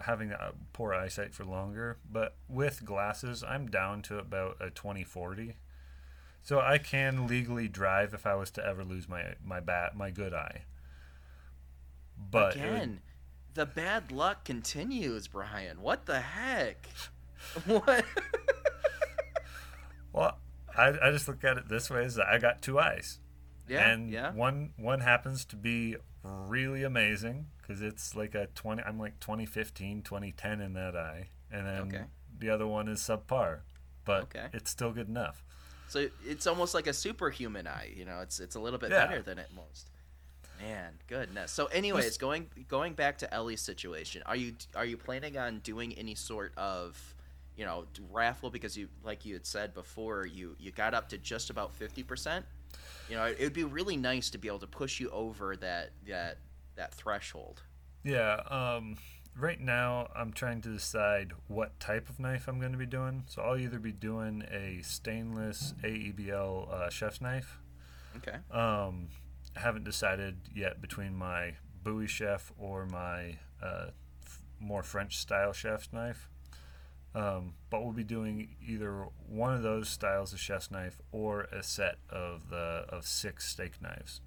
Having poor eyesight for longer, but with glasses, I'm down to about a 20/40, so I can legally drive if I was to ever lose my good eye. But again, the bad luck continues, Brian. What the heck? What? Well, I just look at it this way: is that I got two eyes, one happens to be really amazing, because it's like a 20, I'm like 2015, 2010 in that eye, and then the other one is subpar, but it's still good enough. So it's almost like a superhuman eye, you know. It's a little bit better than at most. Man, goodness. So, anyways, going back to Ellie's situation, are you planning on doing any sort of, you know, raffle? Because you, like you had said before, you got up to just about 50%. You know, it would be really nice to be able to push you over that threshold. Right now I'm trying to decide what type of knife I'm going to be doing, so I'll either be doing a stainless AEBL chef's knife. I haven't decided yet between my Bowie chef or my more French style chef's knife, but we'll be doing either one of those styles of chef's knife or a set of six steak knives.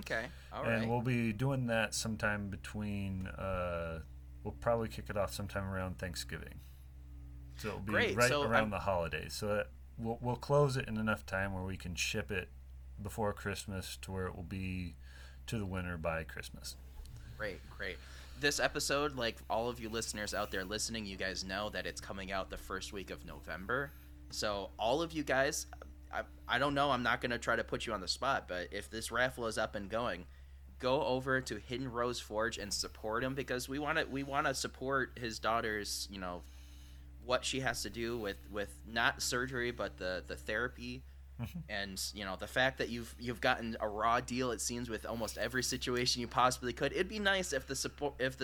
Okay, all right. And we'll be doing that sometime between, we'll probably kick it off sometime around Thanksgiving. So it'll be around the holidays. So that we'll close it in enough time where we can ship it before Christmas to where it will be to the winter by Christmas. Great. This episode, like all of you listeners out there listening, you guys know that it's coming out the first week of November. So all of you guys... I don't know. I'm not going to try to put you on the spot, but if this raffle is up and going, go over to Hidden Rose Forge and support him, because we want to support his daughter's, you know, what she has to do with not surgery, but the therapy. And, you know, the fact that you've gotten a raw deal, it seems, with almost every situation you possibly could. It'd be nice if the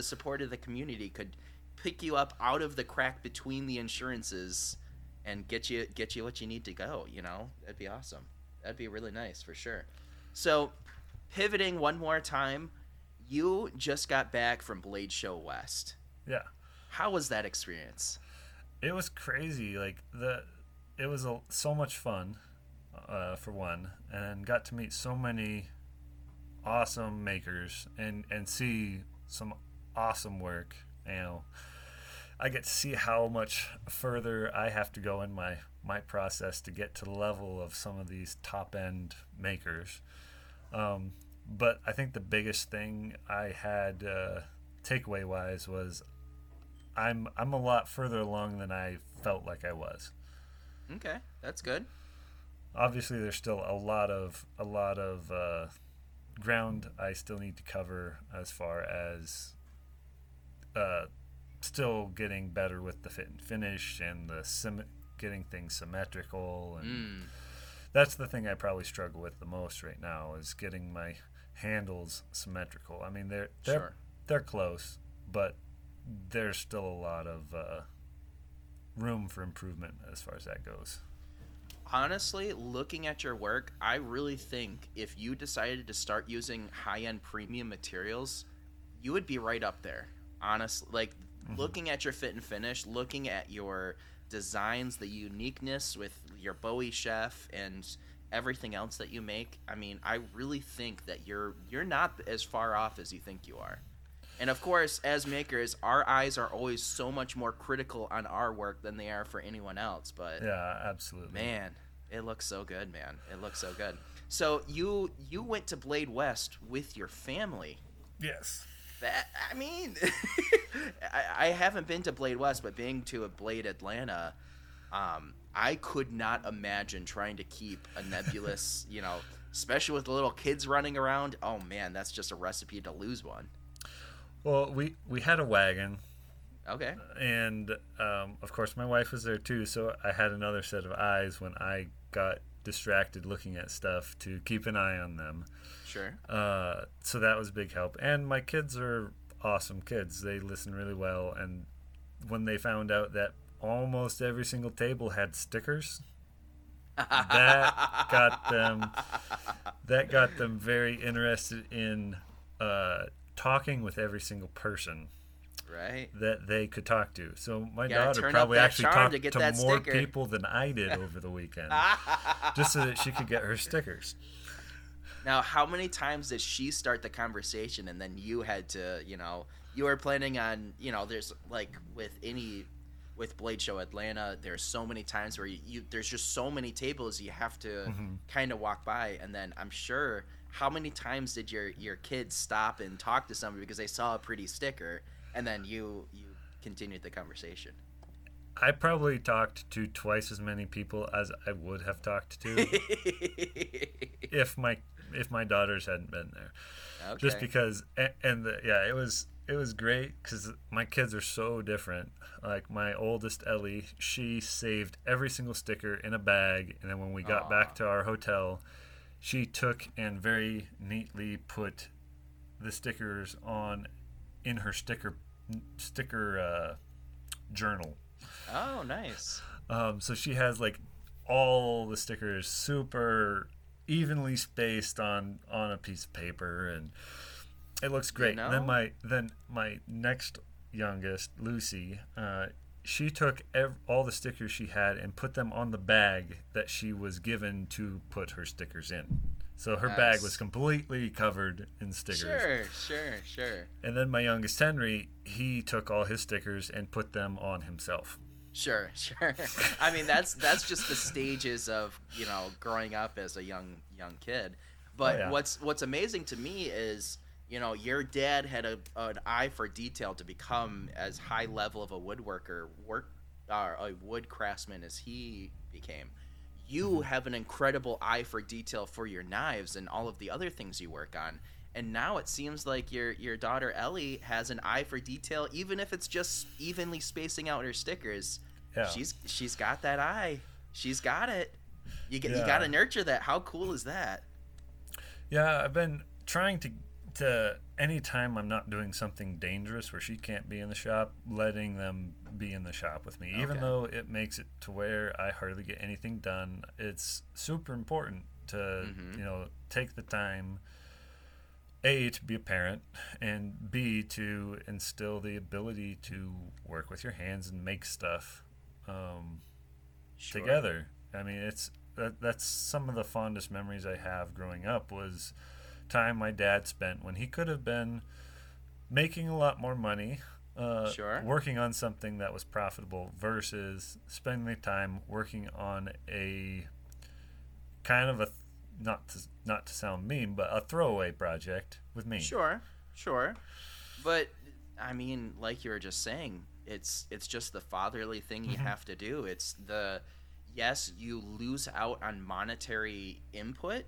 support of the community could pick you up out of the crack between the insurances and get you what you need to go, you know? That'd be awesome. That'd be really nice, for sure. So, pivoting one more time, you just got back from Blade Show West. Yeah. How was that experience? It was crazy. Like, it was so much fun, for one, and got to meet so many awesome makers and see some awesome work, you know. I get to see how much further I have to go in my process to get to the level of some of these top-end makers. But I think the biggest thing I had takeaway-wise was I'm a lot further along than I felt like I was. Okay, that's good. Obviously, there's still a lot of ground I still need to cover as far as... still getting better with the fit and finish and the getting things symmetrical, and that's the thing I probably struggle with the most right now, is getting my handles symmetrical. I mean, they're close, but there's still a lot of room for improvement as far as that goes. Honestly, looking at your work, I really think if you decided to start using high-end premium materials, you would be right up there. Honestly, like, looking at your fit and finish, looking at your designs, the uniqueness with your Bowie chef, and everything else that you make, I mean, I really think that you're not as far off as you think you are. And of course, as makers, our eyes are always so much more critical on our work than they are for anyone else. But yeah, absolutely. Man, it looks so good, man. It looks so good. So you went to Blade West with your family. Yes. That, I mean, I haven't been to Blade West, but being to a Blade Atlanta, I could not imagine trying to keep a nebulous, you know, especially with the little kids running around. Oh man, that's just a recipe to lose one. Well, we had a wagon. Okay. And, of course, my wife was there too, so I had another set of eyes when I got distracted looking at stuff to keep an eye on them. Sure. So that was a big help. And my kids are awesome kids. They listen really well. And when they found out that almost every single table had stickers, that got them very interested in talking with every single person, right, that they could talk to. So my daughter probably actually talked to more people than I did over the weekend, just so that she could get her stickers. Now, how many times did she start the conversation, and then you had to, you know, you were planning on, you know, there's like with Blade Show Atlanta, there's so many times where you there's just so many tables you have to kind of walk by, and then I'm sure. How many times did your kids stop and talk to somebody because they saw a pretty sticker, and then you continued the conversation? I probably talked to twice as many people as I would have talked to if my daughters hadn't been there. Okay. Just because, it was great because my kids are so different. Like my oldest Ellie, she saved every single sticker in a bag, and then when we got back to our hotel, she took and very neatly put the stickers in her sticker journal. Oh, nice. So she has like all the stickers super evenly spaced on a piece of paper, and it looks great. You know? And then my next youngest, Lucy, she took all the stickers she had and put them on the bag that she was given to put her stickers in. So her bag was completely covered in stickers. Sure. And then my youngest Henry, he took all his stickers and put them on himself. Sure. I mean, that's just the stages of, you know, growing up as a young kid. But what's amazing to me is, you know, your dad had an eye for detail to become as high level of a woodworker, a wood craftsman as he became. You have an incredible eye for detail for your knives and all of the other things you work on. And now it seems like your daughter Ellie has an eye for detail, even if it's just evenly spacing out her stickers. Yeah. She's got that eye. She's got it. You got to nurture that. How cool is that? Yeah, I've been trying to any time I'm not doing something dangerous where she can't be in the shop, letting them be in the shop with me. Okay. Even though it makes it to where I hardly get anything done, it's super important to you know, take the time, A, to be a parent, and B, to instill the ability to work with your hands and make stuff together. I mean, it's that's some of the fondest memories I have growing up was time my dad spent when he could have been making a lot more money working on something that was profitable versus spending the time working on a kind of a not to sound mean, but a throwaway project with me. Sure But I mean, like you were just saying, it's just the fatherly thing you have to do. It's the yes, you lose out on monetary input,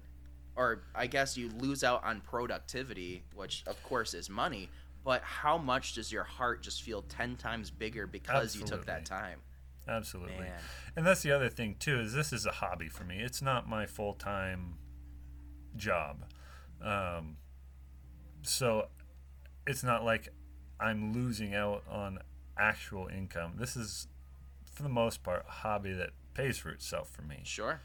or I guess you lose out on productivity, which of course is money, but how much does your heart just feel 10 times bigger because you took that time? Absolutely. Man. And that's the other thing too, is this is a hobby for me. It's not my full-time job. So it's not like I'm losing out on actual income. This is, for the most part, a hobby that pays for itself for me. Sure.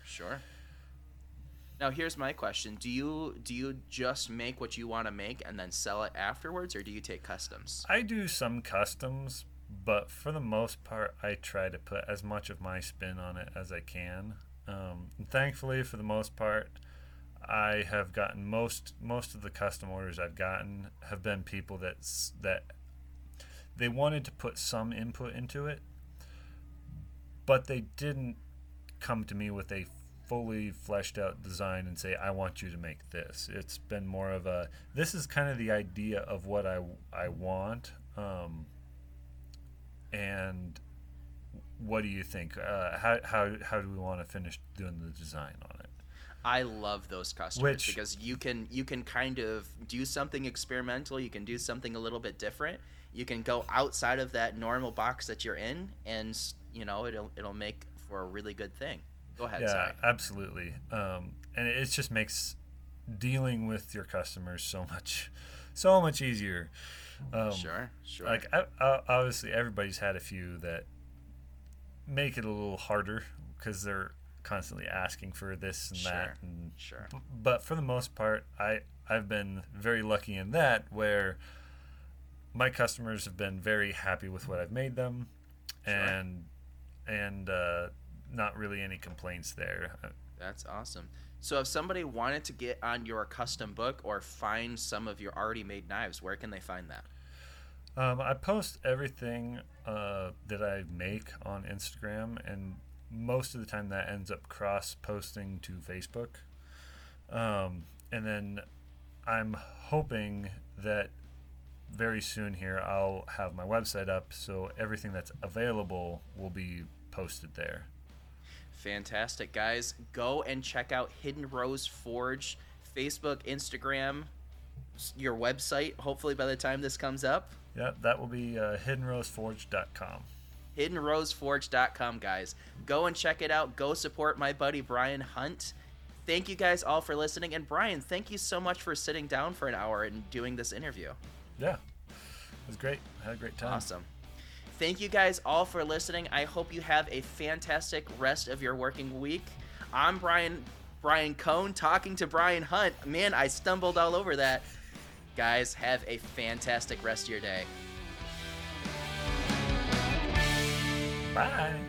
Now, here's my question. Do you just make what you want to make and then sell it afterwards, or do you take customs? I do some customs, but for the most part, I try to put as much of my spin on it as I can. And thankfully, for the most part, I have gotten most of the custom orders I've gotten have been people that they wanted to put some input into it, but they didn't come to me with a fully fleshed out design and say, I want you to make this. It's been more of a, this is kind of the idea of what I want, and what do you think? How do we want to finish doing the design on it? I love those customers because you can kind of do something experimental. You can do something a little bit different. You can go outside of that normal box that you're in, and it'll make for a really good thing. Go ahead. Yeah, sorry. Absolutely. And it just makes dealing with your customers so much easier. Sure. Like obviously, everybody's had a few that make it a little harder because they're constantly asking for this and that. And, sure. But for the most part, I've been very lucky in that where my customers have been very happy with what I've made them, and not really any complaints there. That's awesome. So if somebody wanted to get on your custom book or find some of your already made knives, where can they find that? I post everything that I make on Instagram, and most of the time that ends up cross-posting to Facebook. And then I'm hoping that very soon here I'll have my website up, so everything that's available will be posted there. Fantastic, guys. Go and check out Hidden Rose Forge, Facebook, Instagram, your website, hopefully by the time this comes up. Yeah, that will be hiddenroseforge.com. Hiddenroseforge.com, guys. Go and check it out. Go support my buddy Brian Hunt. Thank you guys all for listening. And Brian, thank you so much for sitting down for an hour and doing this interview. Yeah, it was great. I had a great time. Awesome. Thank you guys all for listening. I hope you have a fantastic rest of your working week. I'm Brian Cohn talking to Brian Hunt. Man, I stumbled all over that. Guys, have a fantastic rest of your day. Bye.